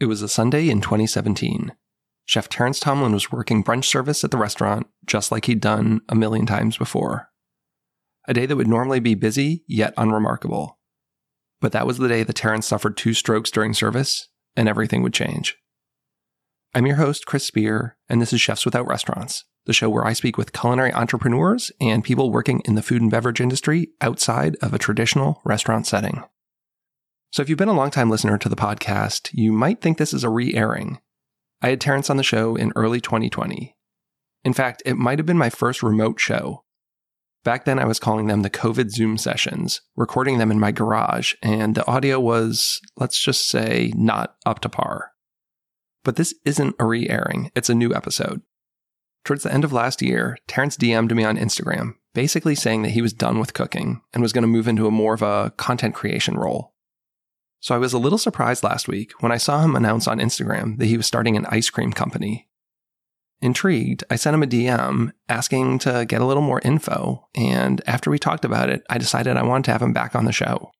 It was a Sunday in 2017. Chef Terrence Tomlin was working brunch service at the restaurant, just like he'd done a million times before. A day that would normally be busy, yet unremarkable. But that was the day that Terrence suffered 2 strokes during service, and everything would change. I'm your host, Chris Spear, and this is Chefs Without Restaurants, the show where I speak with culinary entrepreneurs and people working in the food and beverage industry outside of a traditional restaurant setting. So if you've been a longtime listener to the podcast, you might think this is a re-airing. I had Terrence on the show in early 2020. In fact, it might have been my first remote show. Back then, I was calling them the COVID Zoom sessions, recording them in my garage, and the audio was, let's just say, not up to par. But this isn't a re-airing, it's a new episode. Towards the end of last year, Terrence DM'd me on Instagram, basically saying that he was done with cooking and was going to move into more of a content creation role. So I was a little surprised last week when I saw him announce on Instagram that he was starting an ice cream company. Intrigued, I sent him a DM asking to get a little more info, and after we talked about it, I decided I wanted to have him back on the show.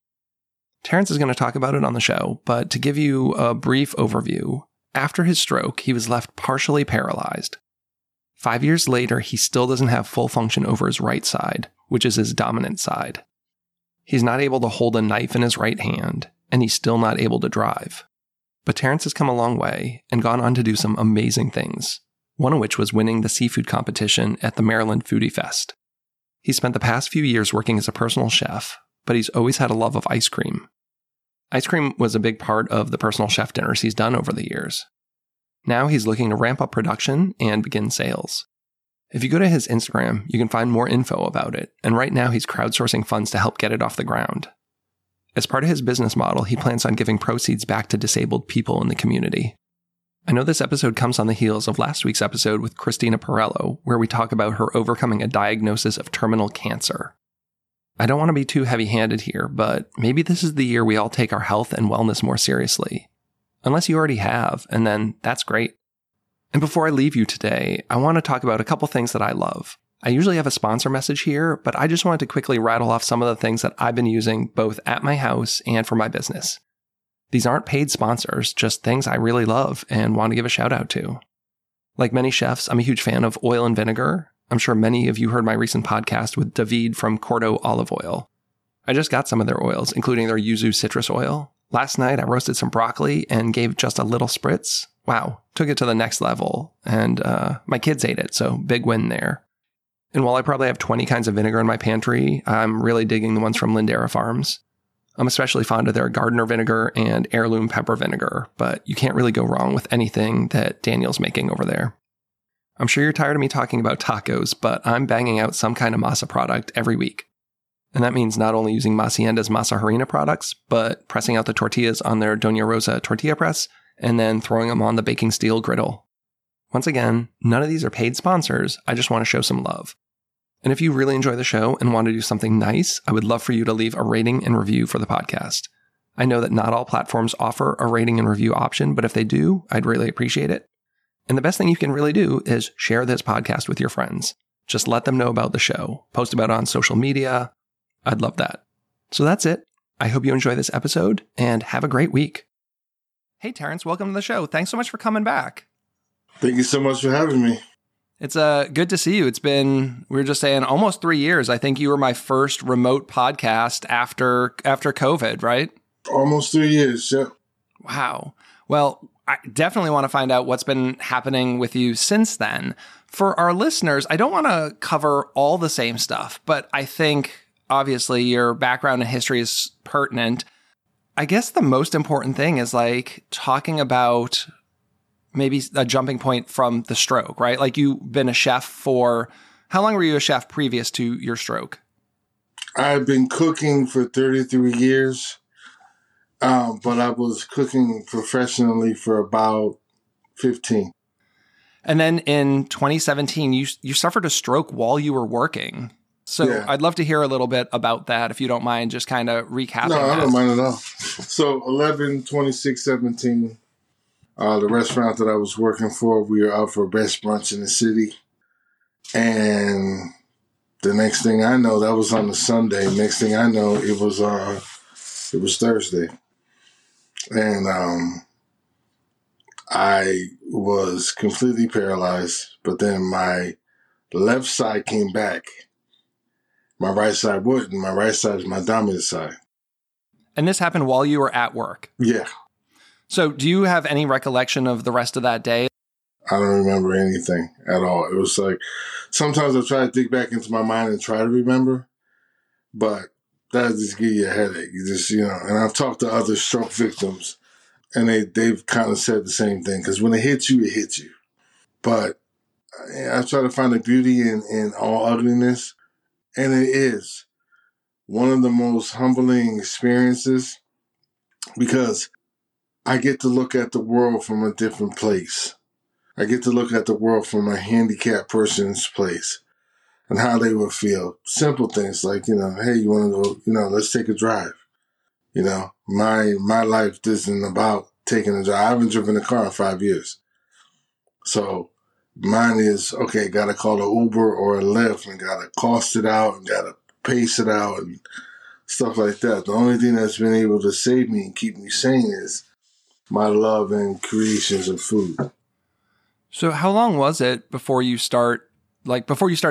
Terrence is going to talk about it on the show, but to give you a brief overview, after his stroke, he was left partially paralyzed. 5 years later, he still doesn't have full function over his right side, which is his dominant side. He's not able to hold a knife in his right hand, and he's still not able to drive. But Terrence has come a long way and gone on to do some amazing things, one of which was winning the seafood competition at the Maryland Foodie Fest. He spent the past few years working as a personal chef, but he's always had a love of ice cream. Ice cream was a big part of the personal chef dinners he's done over the years. Now he's looking to ramp up production and begin sales. If you go to his Instagram, you can find more info about it, and right now he's crowdsourcing funds to help get it off the ground. As part of his business model, he plans on giving proceeds back to disabled people in the community. I know this episode comes on the heels of last week's episode with Christina Perello, where we talk about her overcoming a diagnosis of terminal cancer. I don't want to be too heavy-handed here, but maybe this is the year we all take our health and wellness more seriously. Unless you already have, and then that's great. And before I leave you today, I want to talk about a couple things that I love. I usually have a sponsor message here, but I just wanted to quickly rattle off some of the things that I've been using both at my house and for my business. These aren't paid sponsors, just things I really love and want to give a shout out to. Like many chefs, I'm a huge fan of oil and vinegar. I'm sure many of you heard my recent podcast with David from Cordo Olive Oil. I just got some of their oils, including their yuzu citrus oil. Last night, I roasted some broccoli and gave just a little spritz. Wow, took it to the next level, and my kids ate it, so big win there. And while I probably have 20 kinds of vinegar in my pantry, I'm really digging the ones from Lindera Farms. I'm especially fond of their Gardner vinegar and heirloom pepper vinegar, but you can't really go wrong with anything that Daniel's making over there. I'm sure you're tired of me talking about tacos, but I'm banging out some kind of masa product every week. And that means not only using Hacienda's Masa Harina products, but pressing out the tortillas on their Doña Rosa tortilla press, and then throwing them on the baking steel griddle. Once again, none of these are paid sponsors, I just want to show some love. And if you really enjoy the show and want to do something nice, I would love for you to leave a rating and review for the podcast. I know that not all platforms offer a rating and review option, but if they do, I'd really appreciate it. And the best thing you can really do is share this podcast with your friends. Just let them know about the show, post about it on social media. I'd love that. So that's it. I hope you enjoy this episode and have a great week. Hey, Terrence, welcome to the show. Thanks so much for coming back. Thank you so much for having me. It's good to see you. It's been, we were just saying, almost 3 years. I think you were my first remote podcast after COVID, right? Almost 3 years, yeah. Wow. Well, I definitely want to find out what's been happening with you since then. For our listeners, I don't want to cover all the same stuff, but I think obviously your background and history is pertinent. I guess the most important thing is like talking about maybe a jumping point from the stroke, right? Like you've been a chef for, how long were you a chef previous to your stroke? I've been cooking for 33 years, but I was cooking professionally for about 15. And then in 2017, you suffered a stroke while you were working. So yeah. I'd love to hear a little bit about that, if you don't mind, just kind of recapping. No, I don't mind at all. So 11/26/17, the restaurant that I was working for, we were out for best brunch in the city. And the next thing I know, that was on the Sunday. Next thing I know, it was Thursday. And I was completely paralyzed, but then my left side came back. My right side wouldn't. My right side is my dominant side. And this happened while you were at work? Yeah. So do you have any recollection of the rest of that day? I don't remember anything at all. It was like, sometimes I try to dig back into my mind and try to remember, but that just gives you a headache. You just, you know, and I've talked to other stroke victims and they've kind of said the same thing, because when it hits you, it hits you. But I try to find the beauty in all ugliness, and it is one of the most humbling experiences, because I get to look at the world from a different place. I get to look at the world from a handicapped person's place and how they would feel. Simple things like, you know, hey, you want to go, you know, let's take a drive. You know, my life isn't about taking a drive. I haven't driven a car in 5 years. So mine is, okay, got to call an Uber or a Lyft and got to cost it out and got to pace it out and stuff like that. The only thing that's been able to save me and keep me sane is my love and creations of food. So how long was it before you started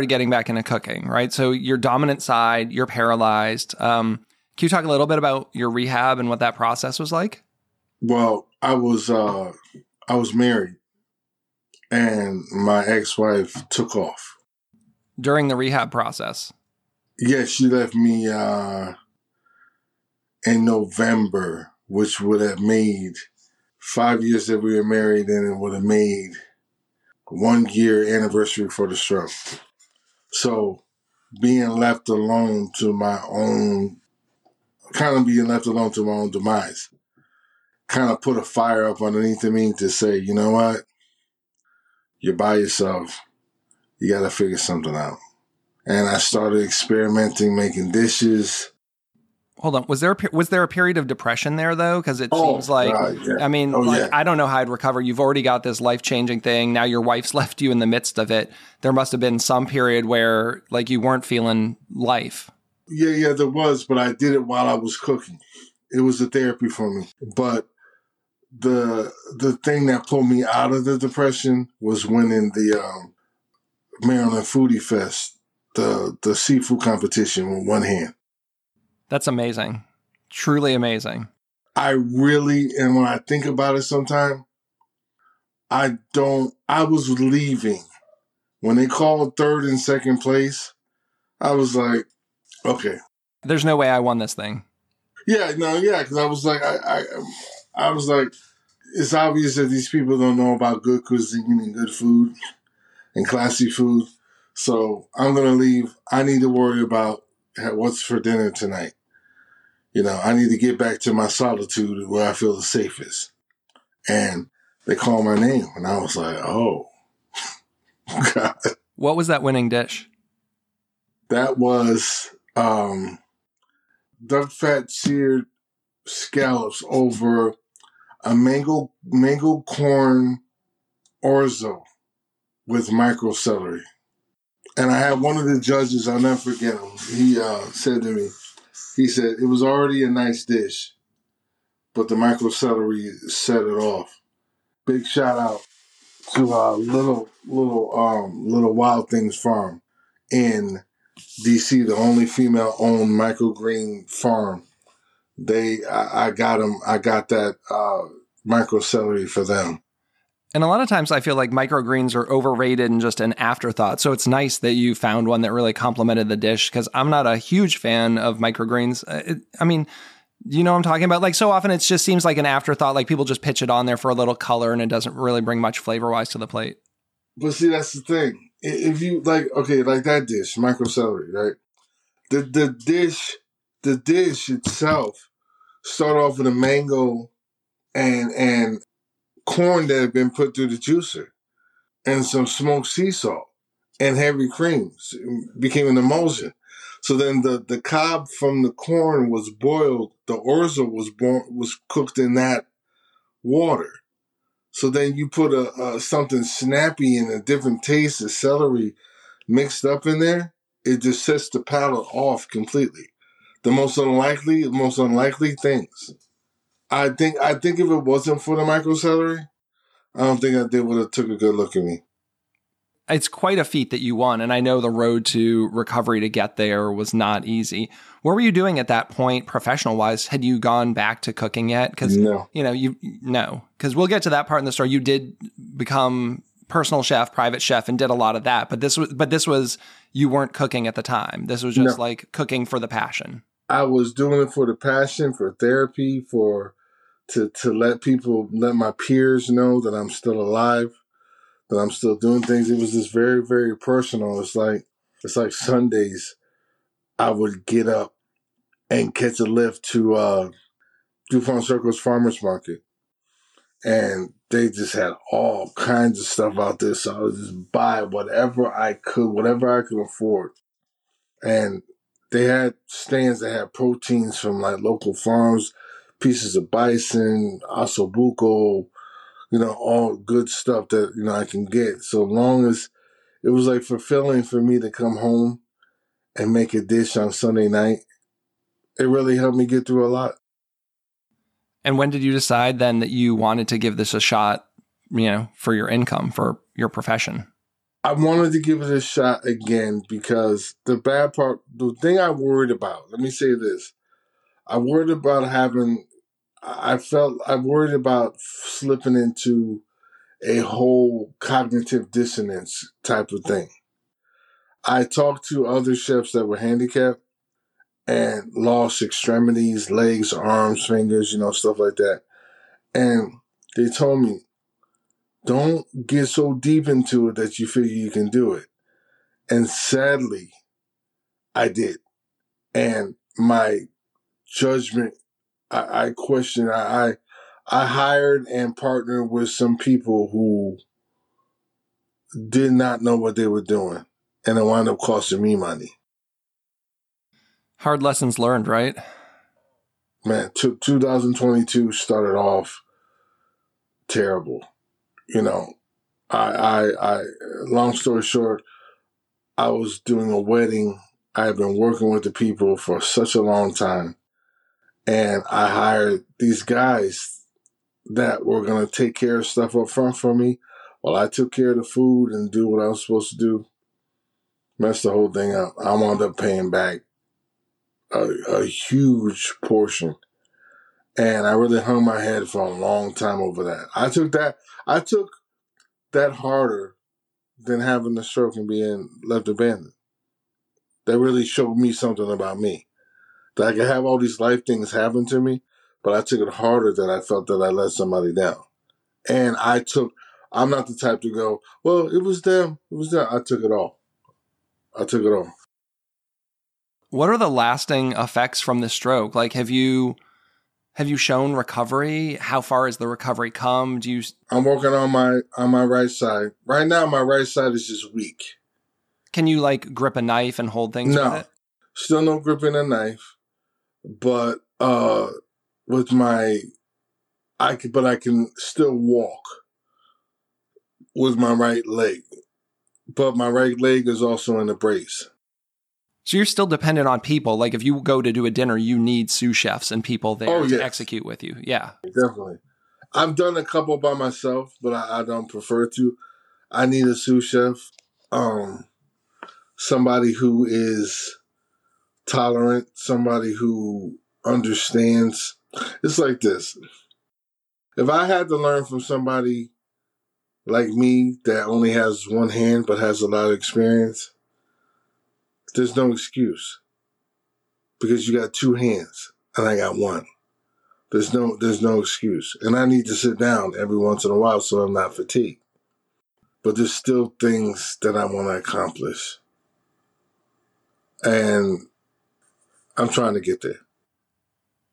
getting back into cooking, right? So your dominant side, you're paralyzed. Can you talk a little bit about your rehab and what that process was like? Well, I was married and my ex-wife took off. During the rehab process? Yeah, she left me in November, which would have made 5 years that we were married, and it would have made 1 year anniversary for the stroke. So being left alone to my own, kind of being left alone to my own demise, kind of put a fire up underneath me to say, you know what? You're by yourself. You got to figure something out. And I started experimenting, making dishes. Hold on. Was there a period of depression there, though? Because it seems like, yeah. I mean, I don't know how I'd recover. You've already got this life-changing thing. Now your wife's left you in the midst of it. There must have been some period where, like, you weren't feeling life. Yeah, there was, but I did it while I was cooking. It was a therapy for me. But the thing that pulled me out of the depression was winning the Maryland Foodie Fest, the seafood competition with one hand. That's amazing. Truly amazing. And when I think about it sometime, I was leaving. When they called third and second place, I was like, okay. There's no way I won this thing. Because I was like, I was like, it's obvious that these people don't know about good cuisine and good food and classy food. So I'm going to leave. I need to worry about what's for dinner tonight. You know, I need to get back to my solitude where I feel the safest. And they called my name, and I was like, oh, God. What was that winning dish? That was duck fat seared scallops over a mango corn orzo with micro celery. And I had one of the judges, I'll never forget him, he said to me, he said, it was already a nice dish, but the micro celery set it off. Big shout out to Little Wild Things Farm in D.C., the only female-owned microgreen farm. I got that micro celery for them. And a lot of times I feel like microgreens are overrated and just an afterthought. So it's nice that you found one that really complemented the dish, because I'm not a huge fan of microgreens. I mean, you know what I'm talking about? Like, so often it just seems like an afterthought, like people just pitch it on there for a little color and it doesn't really bring much flavor-wise to the plate. But see, that's the thing. If you like that dish, micro celery, right? The dish itself started off with a mango and corn that had been put through the juicer and some smoked sea salt and heavy creams. It became an emulsion. So then the cob from the corn was boiled. The orzo was cooked in that water. So then you put something snappy and a different taste of celery mixed up in there. It just sets the palate off completely. The most unlikely things. I think if it wasn't for the micro celery, I don't think I did would have took a good look at me. It's quite a feat that you won, and I know the road to recovery to get there was not easy. What were you doing at that point, professional-wise? Had you gone back to cooking yet? Because because we'll get to that part in the story. You did become personal chef, private chef, and did a lot of that. But this was you weren't cooking at the time. This was just like cooking for the passion. I was doing it for the passion, for therapy, to let my peers know that I'm still alive. But I'm still doing things. It was just very, very personal. It's like Sundays I would get up and catch a lift to DuPont Circle's Farmers Market. And they just had all kinds of stuff out there. So I would just buy whatever I could afford. And they had stands that had proteins from like local farms, pieces of bison, ossobuco, all good stuff that, I can get. So long as it was like fulfilling for me to come home and make a dish on Sunday night, it really helped me get through a lot. And when did you decide then that you wanted to give this a shot, for your income, for your profession? I wanted to give it a shot again because the thing I worried about, let me say this. I worried about slipping into a whole cognitive dissonance type of thing. I talked to other chefs that were handicapped and lost extremities, legs, arms, fingers, stuff like that. And they told me, don't get so deep into it that you figure you can do it. And sadly, I did. And my judgment I question. I hired and partnered with some people who did not know what they were doing, and it wound up costing me money. Hard lessons learned, right? Man, 2022 started off terrible. I long story short, I was doing a wedding. I had been working with the people for such a long time. And I hired these guys that were going to take care of stuff up front for me while I took care of the food and do what I was supposed to do. Messed the whole thing up. I wound up paying back a huge portion. And I really hung my head for a long time over that. I took that harder than having a stroke and being left abandoned. That really showed me something about me. That I could have all these life things happen to me, but I took it harder that I felt that I let somebody down. And I'm not the type to go, well, it was them. I took it all. What are the lasting effects from this stroke? Like, have you shown recovery? How far has the recovery come? I'm working on my right side. Right now, my right side is just weak. Can you grip a knife and hold things with it? Still no gripping a knife. But I can still walk with my right leg. But my right leg is also in a brace. So you're still dependent on people. Like if you go to do a dinner, you need sous chefs and people there to execute with you. Yeah, definitely. I've done a couple by myself, but I don't prefer to. I need a sous chef, somebody who is tolerant, somebody who understands. It's like this. If I had to learn from somebody like me that only has one hand but has a lot of experience, there's no excuse because you got two hands and I got one. There's no excuse. And I need to sit down every once in a while so I'm not fatigued. But there's still things that I want to accomplish. And I'm trying to get there.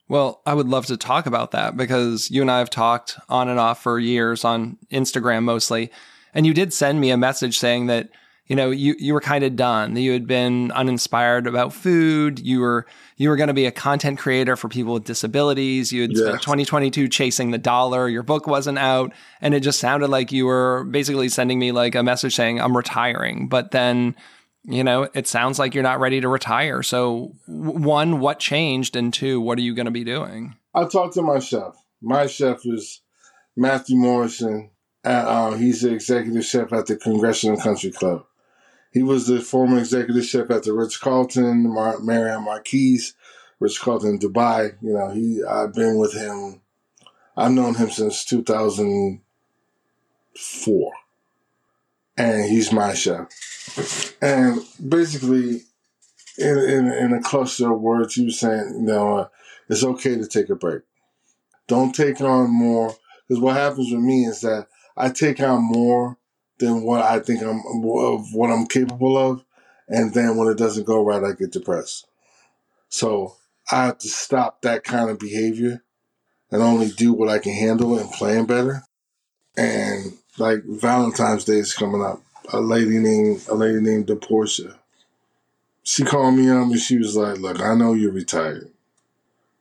Well, I would love to talk about that because you and I have talked on and off for years on Instagram mostly. And you did send me a message saying that, you were kind of done. You had been uninspired about food. You were going to be a content creator for people with disabilities. You had spent 2022 chasing the dollar. Your book wasn't out. And it just sounded like you were basically sending me a message saying, I'm retiring. But then it sounds like you're not ready to retire. So, one, what changed? And two, what are you going to be doing? I talked to my chef. My chef is Matthew Morrison. He's the executive chef at the Congressional Country Club. He was the former executive chef at the Ritz-Carlton, Marriott Marquis, Ritz-Carlton, Dubai. You know, I've been with him. I've known him since 2004. And he's my chef. And basically, in a cluster of words, he was saying, you know, it's okay to take a break. Don't take on more. Because what happens with me is that I take on more than what I think I'm capable of. And then when it doesn't go right, I get depressed. So I have to stop that kind of behavior and only do what I can handle and plan better. And like Valentine's Day is coming up. A lady named Deportia. She called me up and she was like, look, I know you're retired,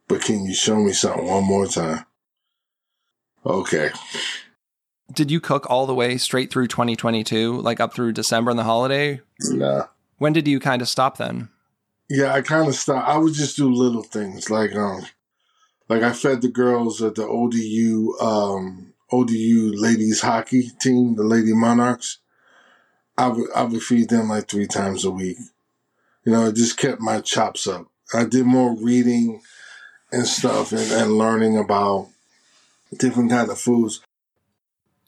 but can you show me something one more time? Okay. Did you cook all the way straight through 2022, like up through December and the holiday? Nah. When did you kind of stop then? Yeah, I kind of stopped. I would just do little things like I fed the girls at the ODU ladies hockey team, the Lady Monarchs. I would feed them like 3 times a week. You know, it just kept my chops up. I did more reading and stuff and learning about different kinds of foods.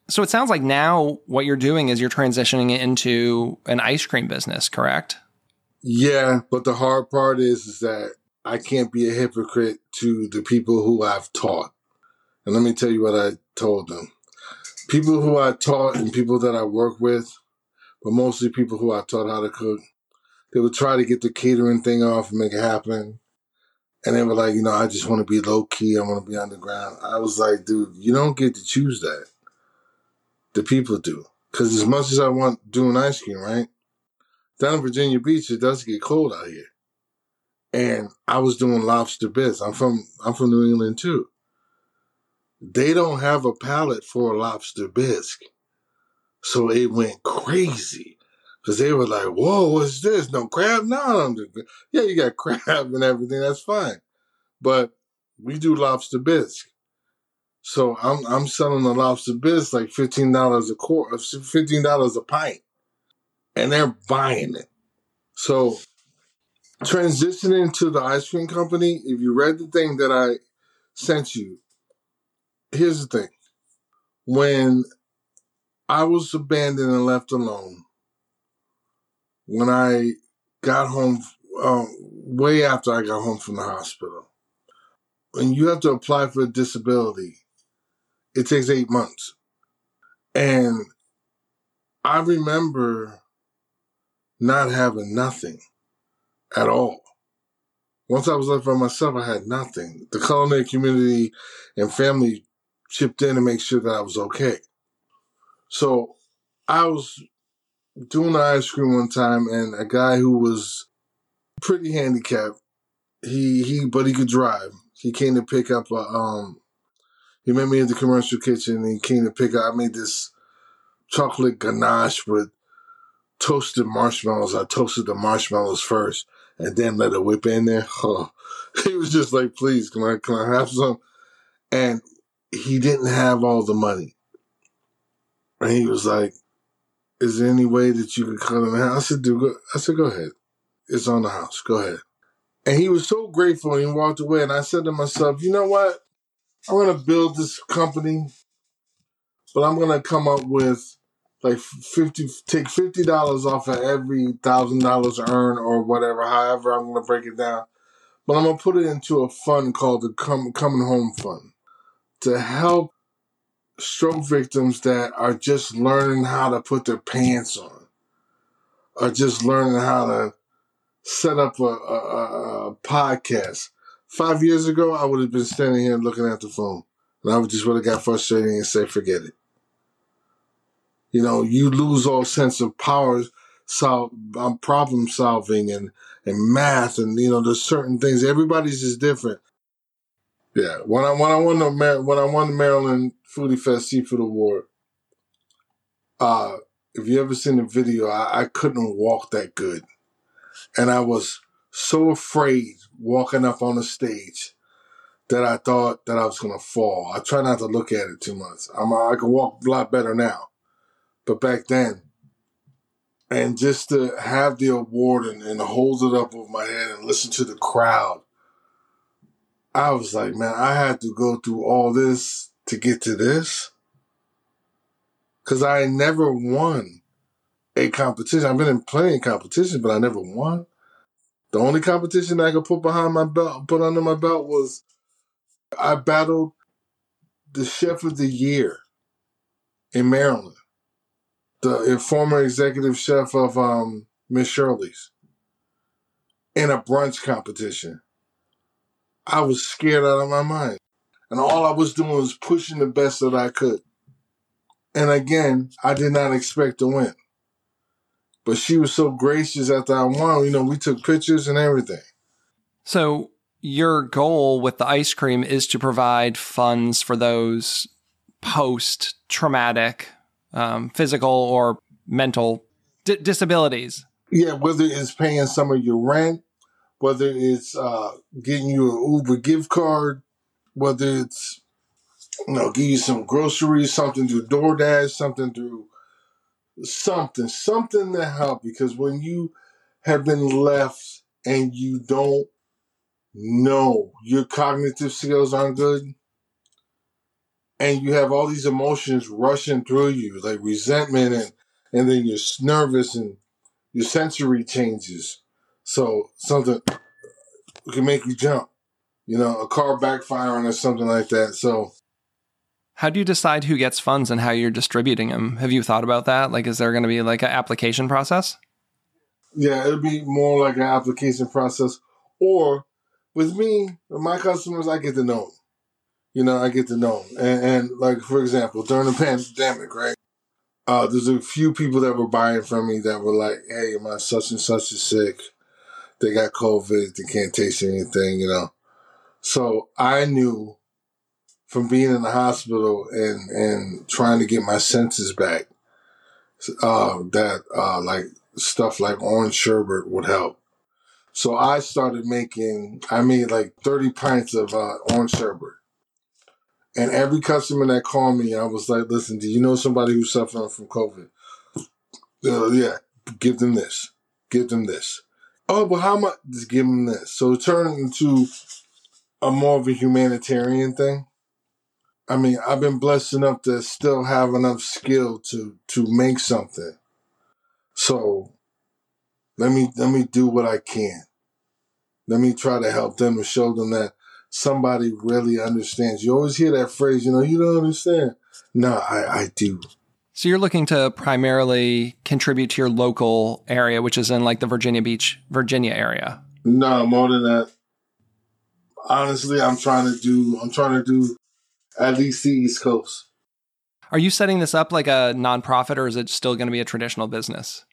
So it sounds like now what you're doing is you're transitioning it into an ice cream business, correct? Yeah, but the hard part is that I can't be a hypocrite to the people who I've taught. And let me tell you what I told them. People who I taught and people that I work with, but mostly people who I taught how to cook, they would try to get the catering thing off and make it happen. And they were like, you know, I just want to be low key. I want to be underground. I was like, dude, you don't get to choose that. The people do. Because as much as I want doing ice cream, right? Down in Virginia Beach, it does get cold out here. And I was doing lobster bits. I'm from New England too. They don't have a palate for a lobster bisque. So it went crazy. Because they were like, whoa, what's this? No crab? No. Yeah, you got crab and everything. That's fine. But we do lobster bisque. So I'm selling the lobster bisque like $15 a quart, $15 a pint. And they're buying it. So transitioning to the ice cream company, if you read the thing that I sent you, here's the thing. When I was abandoned and left alone, when I got home, way after I got home from the hospital, when you have to apply for a disability, it takes 8 months. And I remember not having nothing at all. Once I was left by myself, I had nothing. The culinary community and family chipped in to make sure that I was okay. So I was doing the ice cream one time, and a guy who was pretty handicapped, but he could drive. He came to pick up he met me at the commercial kitchen, and he came to pick up, I made this chocolate ganache with toasted marshmallows. I toasted the marshmallows first and then let it whip in there. Oh, he was just like, please, can I have some? And he didn't have all the money. And he was like, is there any way that you could cut him out? I said, go ahead. It's on the house. Go ahead. And he was so grateful, and he walked away. And I said to myself, you know what? I'm going to build this company, but I'm going to come up with like take $50 off of every $1,000 earned or whatever, however I'm going to break it down. But I'm going to put it into a fund called the Coming Home Fund to help stroke victims that are just learning how to put their pants on, are just learning how to set up a podcast. 5 years ago, I would have been standing here looking at the phone, and I would have got frustrated and say, forget it. You know, you lose all sense of power, problem solving and math, and you know, there's certain things. Everybody's just different. Yeah, when I won the Maryland Foodie Fest Seafood Award, if you ever seen the video, I couldn't walk that good, and I was so afraid walking up on the stage that I thought that I was going to fall. I try not to look at it too much. I can walk a lot better now, but back then, and just to have the award and hold it up over my head and listen to the crowd, I was like, man, I had to go through all this to get to this. Because I never won a competition. I've been in plenty of competitions, but I never won. The only competition I could put behind my belt, put under my belt, was I battled the Chef of the Year in Maryland, the former executive chef of Miss Shirley's, in a brunch competition. I was scared out of my mind. And all I was doing was pushing the best that I could. And again, I did not expect to win. But she was so gracious after I won. You know, we took pictures and everything. So your goal with the ice cream is to provide funds for those post-traumatic physical or mental disabilities. Yeah, whether it's paying some of your rent, whether it's getting you an Uber gift card, whether it's, you know, give you some groceries, something through DoorDash, something through something to help. Because when you have been left and you don't know, your cognitive skills aren't good, and you have all these emotions rushing through you, like resentment, and then you're nervous and your sensory changes. So something can make you jump, you know, a car backfiring or something like that. So how do you decide who gets funds and how you're distributing them? Have you thought about that? Like, is there going to be like an application process? Yeah, it'll be more like an application process. Or with me, with my customers, I get to know them. You know, I get to know them. And like, for example, during the pandemic, right? There's a few people that were buying from me that were like, hey, my such and such is sick. They got COVID. They can't taste anything, you know. So I knew from being in the hospital and trying to get my senses back, that like stuff like orange sherbet would help. So I started making, I made like 30 pints of orange sherbet. And every customer that called me, I was like, listen, do you know somebody who's suffering from COVID? Yeah, give them this. Give them this. Oh, but how much? Just give them this. So it turned into a more of a humanitarian thing. I mean, I've been blessed enough to still have enough skill to make something. So let me do what I can. Let me try to help them and show them that somebody really understands. You always hear that phrase, you know, you don't understand. No, I do. So you're looking to primarily contribute to your local area, which is in like the Virginia Beach, Virginia area. No, more than that. Honestly, I'm trying to do at least the East Coast. Are you setting this up like a nonprofit, or is it still going to be a traditional business?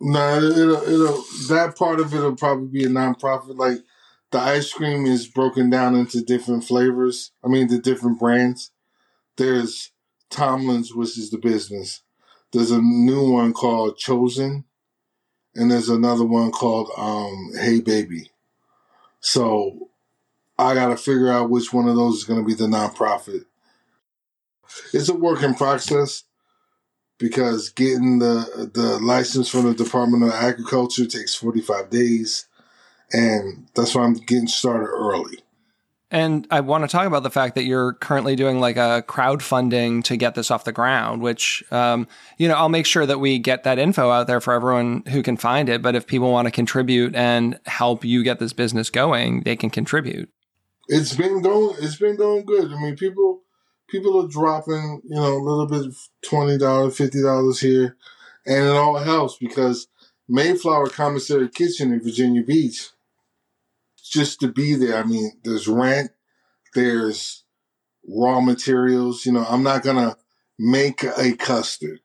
No, it'll that part of it will probably be a nonprofit. Like the ice cream is broken down into different flavors. I mean, the different brands. There's Tomlin's, which is the business. There's a new one called Chosen, and there's another one called Hey Baby. So I got to figure out which one of those is going to be the nonprofit. It's a work in process because getting the license from the Department of Agriculture takes 45 days. And that's why I'm getting started early. And I want to talk about the fact that you're currently doing like a crowdfunding to get this off the ground, which, you know, I'll make sure that we get that info out there for everyone who can find it. But if people want to contribute and help you get this business going, they can contribute. It's been going good. I mean, people are dropping, you know, a little bit of $20, $50 here, and it all helps because Mayflower Commissary Kitchen in Virginia Beach, just to be there. I mean, there's rent, there's raw materials. You know, I'm not going to make a custard.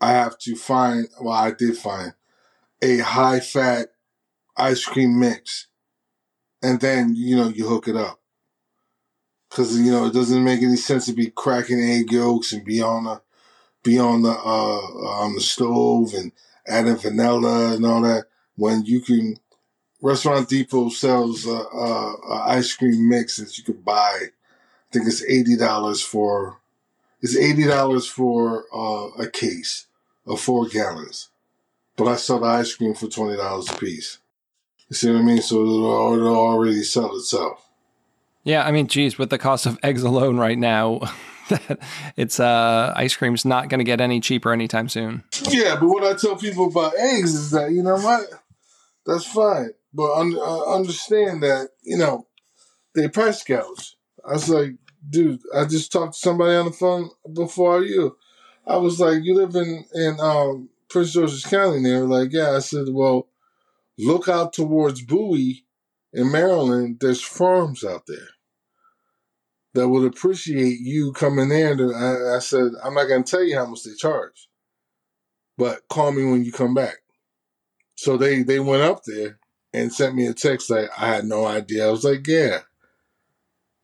I have to find, well, I did find a high fat ice cream mix. And then, you know, you hook it up. Because, you know, it doesn't make any sense to be cracking egg yolks and be on the stove and adding vanilla and all that when you can Restaurant Depot sells a ice cream mix that you could buy. I think it's $80 for a case of 4 gallons, but I sell the ice cream for $20 a piece. You see what I mean? So it'll already sell itself. Yeah, I mean, geez, with the cost of eggs alone right now, it's ice cream's not going to get any cheaper anytime soon. Yeah, but what I tell people about eggs is that, you know what, that's fine, but understand that, you know, they price gouge. I was like, dude, I just talked to somebody on the phone before you. I was like, you live in Prince George's County, and they were like, yeah. I said, well, look out towards Bowie in Maryland. There's farms out there that would appreciate you coming there. I said, I'm not going to tell you how much they charge, but call me when you come back. So they went up there and sent me a text like, I had no idea. I was like, yeah.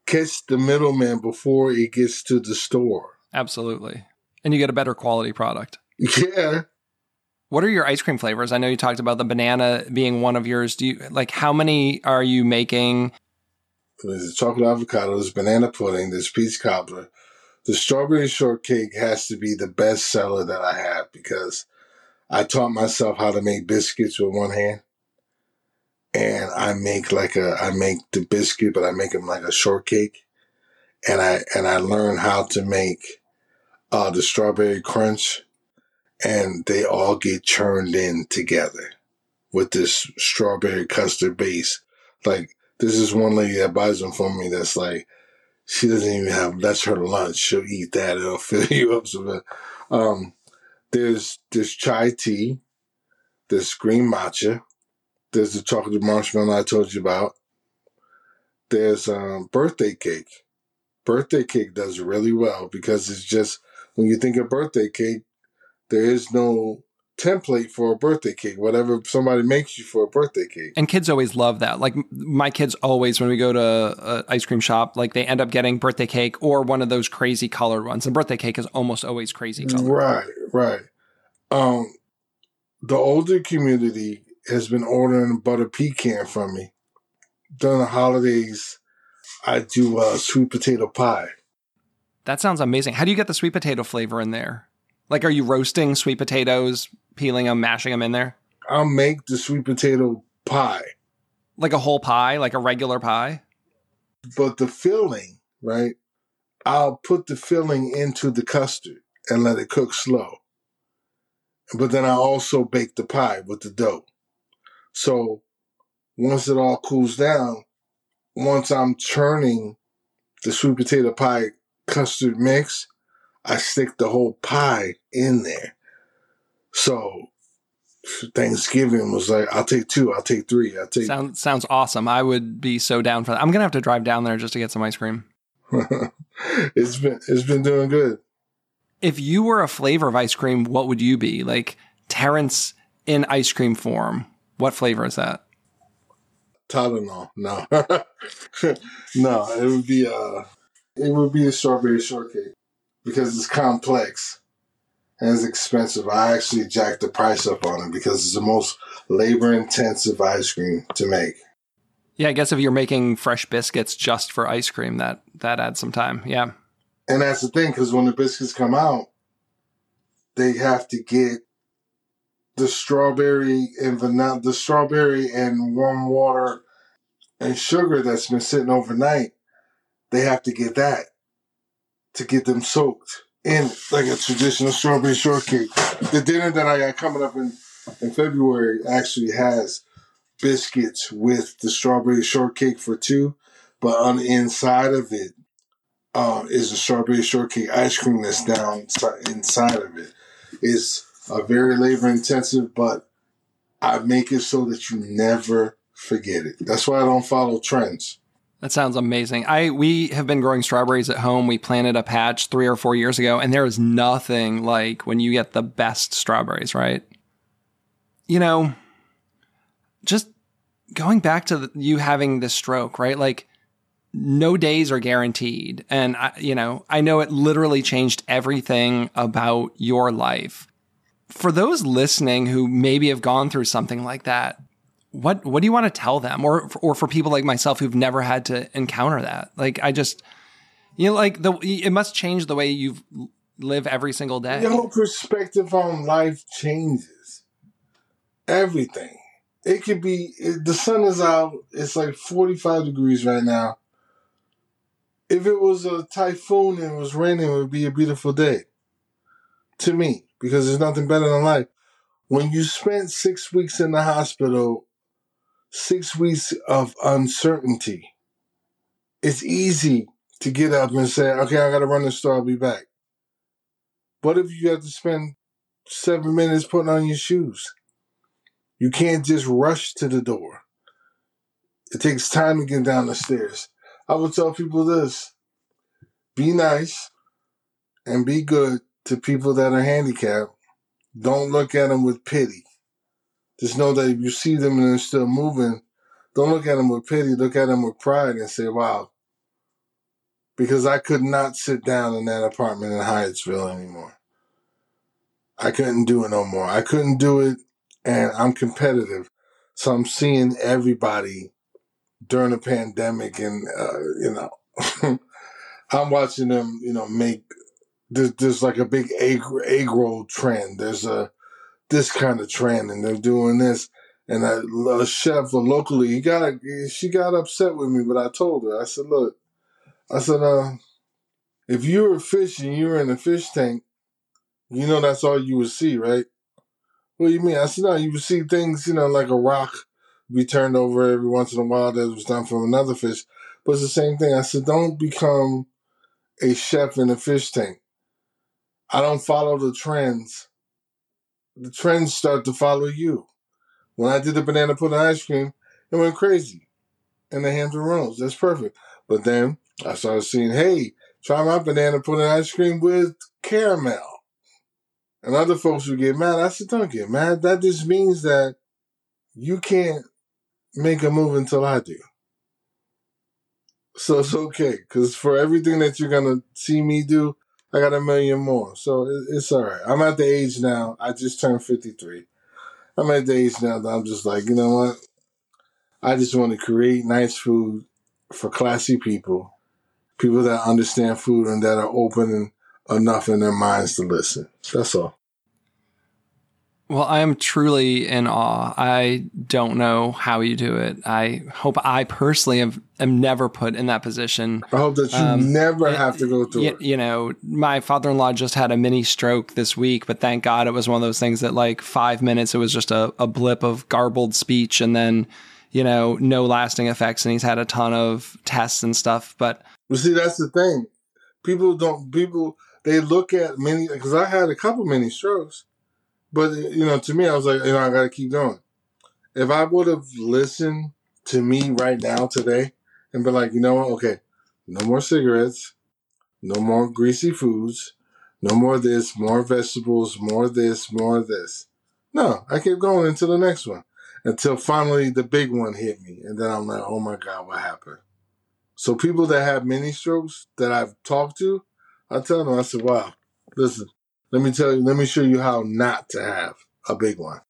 Catch the middleman before it gets to the store. Absolutely. And you get a better quality product. Yeah. What are your ice cream flavors? I know you talked about the banana being one of yours. Do you like, how many are you making? There's a chocolate avocado, there's banana pudding, there's peach cobbler. The strawberry shortcake has to be the best seller that I have because I taught myself how to make biscuits with one hand. And I make the biscuit, but I make them like a shortcake. And I learned how to make the strawberry crunch, and they all get churned in together with this strawberry custard base. Like, this is one lady that buys them for me that's like, she doesn't even have, that's her lunch. She'll eat that. It'll fill you up. So there's chai tea, there's green matcha. There's the chocolate marshmallow I told you about. There's birthday cake. Birthday cake does really well because it's just, when you think of birthday cake, there is no template for a birthday cake, whatever somebody makes you for a birthday cake. And kids always love that. Like my kids always, when we go to an ice cream shop, like they end up getting birthday cake or one of those crazy colored ones. And birthday cake is almost always crazy colored. Right. The older community has been ordering butter pecan from me. During the holidays, I do sweet potato pie. That sounds amazing. How do you get the sweet potato flavor in there? Like, are you roasting sweet potatoes, peeling them, mashing them in there? I'll make the sweet potato pie. Like a whole pie, like a regular pie? But the filling, right? I'll put the filling into the custard and let it cook slow. But then I also bake the pie with the dough. So once it all cools down, once I'm churning the sweet potato pie custard mix, I stick the whole pie in there. So Thanksgiving was like, I'll take two, I'll take three, I'll take... Sounds awesome. I would be so down for that. I'm going to have to drive down there just to get some ice cream. It's been doing good. If you were a flavor of ice cream, what would you be? Like Terrence in ice cream form. What flavor is that? Tylenol. No. No, it would be a strawberry shortcake because it's complex and it's expensive. I actually jacked the price up on it because it's the most labor-intensive ice cream to make. Yeah, I guess if you're making fresh biscuits just for ice cream, that adds some time. Yeah. And that's the thing, because when the biscuits come out, they have to get the strawberry and vanilla, the strawberry and warm water and sugar that's been sitting overnight, they have to get that to get them soaked in like a traditional strawberry shortcake. The dinner that I got coming up in February actually has biscuits with the strawberry shortcake for two, but on the inside of it is the strawberry shortcake ice cream that's down inside of it. It's a very labor intensive, but I make it so that you never forget it. That's why I don't follow trends. That sounds amazing. We have been growing strawberries at home. We planted a patch 3 or 4 years ago, and there is nothing like when you get the best strawberries, right? You know, just going back to you having this stroke, right? Like, no days are guaranteed. And, I know it literally changed everything about your life. For those listening who maybe have gone through something like that, what do you want to tell them, or for people like myself who've never had to encounter that? Like, I just, you know, like it must change the way you live every single day. Your whole perspective on life changes. Everything. It could be, the sun is out. It's like 45 degrees right now. If it was a typhoon and it was raining, it would be a beautiful day to me, because there's nothing better than life. When you spent 6 weeks in the hospital, 6 weeks of uncertainty, it's easy to get up and say, okay, I got to run the store. I'll be back. What if you have to spend 7 minutes putting on your shoes? You can't just rush to the door. It takes time to get down the stairs. I would tell people this: be nice and be good to people that are handicapped. Don't look at them with pity. Just know that if you see them and they're still moving, don't look at them with pity. Look at them with pride and say, wow, because I could not sit down in that apartment in Hyattsville anymore. I couldn't do it no more. I couldn't do it. And I'm competitive, so I'm seeing everybody during the pandemic, and you know, I'm watching them. You know, make there's like a big egg roll trend. There's a this kind of trend, and they're doing this. And a chef locally, she got upset with me, but I told her. I said, look, if you were fish and you were in a fish tank, you know that's all you would see, right? What do you mean? I said, no, you would see things, you know, like a rock be turned over every once in a while that was done from another fish. But it's the same thing. I said, don't become a chef in a fish tank. I don't follow the trends. The trends start to follow you. When I did the banana pudding ice cream, it went crazy. And the hams and rolls, that's perfect. But then I started seeing, hey, try my banana pudding ice cream with caramel. And other folks would get mad. I said, don't get mad. That just means that you can't make a move until I do. So it's okay, because for everything that you're going to see me do, I got a million more. So it's all right. I'm at the age now. I just turned 53. I'm at the age now that I'm just like, you know what? I just want to create nice food for classy people, people that understand food and that are open and enough in their minds to listen. That's all. Well, I am truly in awe. I don't know how you do it. I hope I personally am never put in that position. I hope that you never have to go through it. You know, my father-in-law just had a mini stroke this week, but thank God it was one of those things that like 5 minutes, it was just a blip of garbled speech and then, you know, no lasting effects. And he's had a ton of tests and stuff. But well, see, that's the thing. They look at many, because I had a couple mini strokes, but, you know, to me, I was like, you know, I got to keep going. If I would have listened to me right now today and been like, you know what, okay, no more cigarettes, no more greasy foods, no more this, more vegetables, more this, more this. No, I kept going until the next one, until finally the big one hit me. And then I'm like, oh my God, what happened? So people that have mini strokes that I've talked to, I tell them, I said, wow, listen, let me show you how not to have a big one.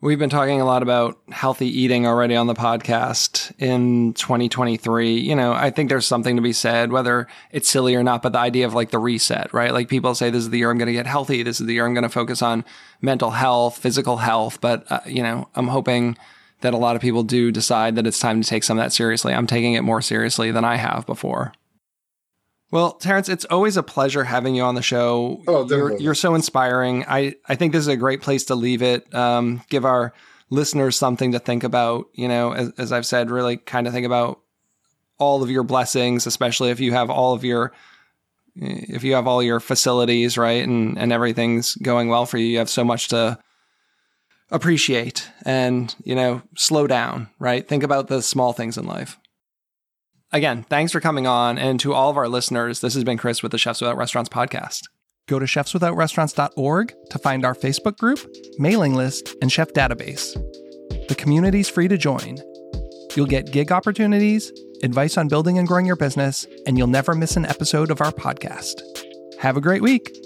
We've been talking a lot about healthy eating already on the podcast in 2023. You know, I think there's something to be said, whether it's silly or not, but the idea of like the reset, right? Like people say, this is the year I'm going to get healthy. This is the year I'm going to focus on mental health, physical health. But, you know, I'm hoping that a lot of people do decide that it's time to take some of that seriously. I'm taking it more seriously than I have before. Well, Terrence, it's always a pleasure having you on the show. Oh, definitely. You're so inspiring. I think this is a great place to leave it. Give our listeners something to think about, you know, as I've said, really kind of think about all of your blessings, especially if you have all your facilities, right? And everything's going well for you. You have so much to appreciate and, you know, slow down, right? Think about the small things in life. Again, thanks for coming on. And to all of our listeners, this has been Chris with the Chefs Without Restaurants podcast. Go to chefswithoutrestaurants.org to find our Facebook group, mailing list, and chef database. The community's free to join. You'll get gig opportunities, advice on building and growing your business, and you'll never miss an episode of our podcast. Have a great week.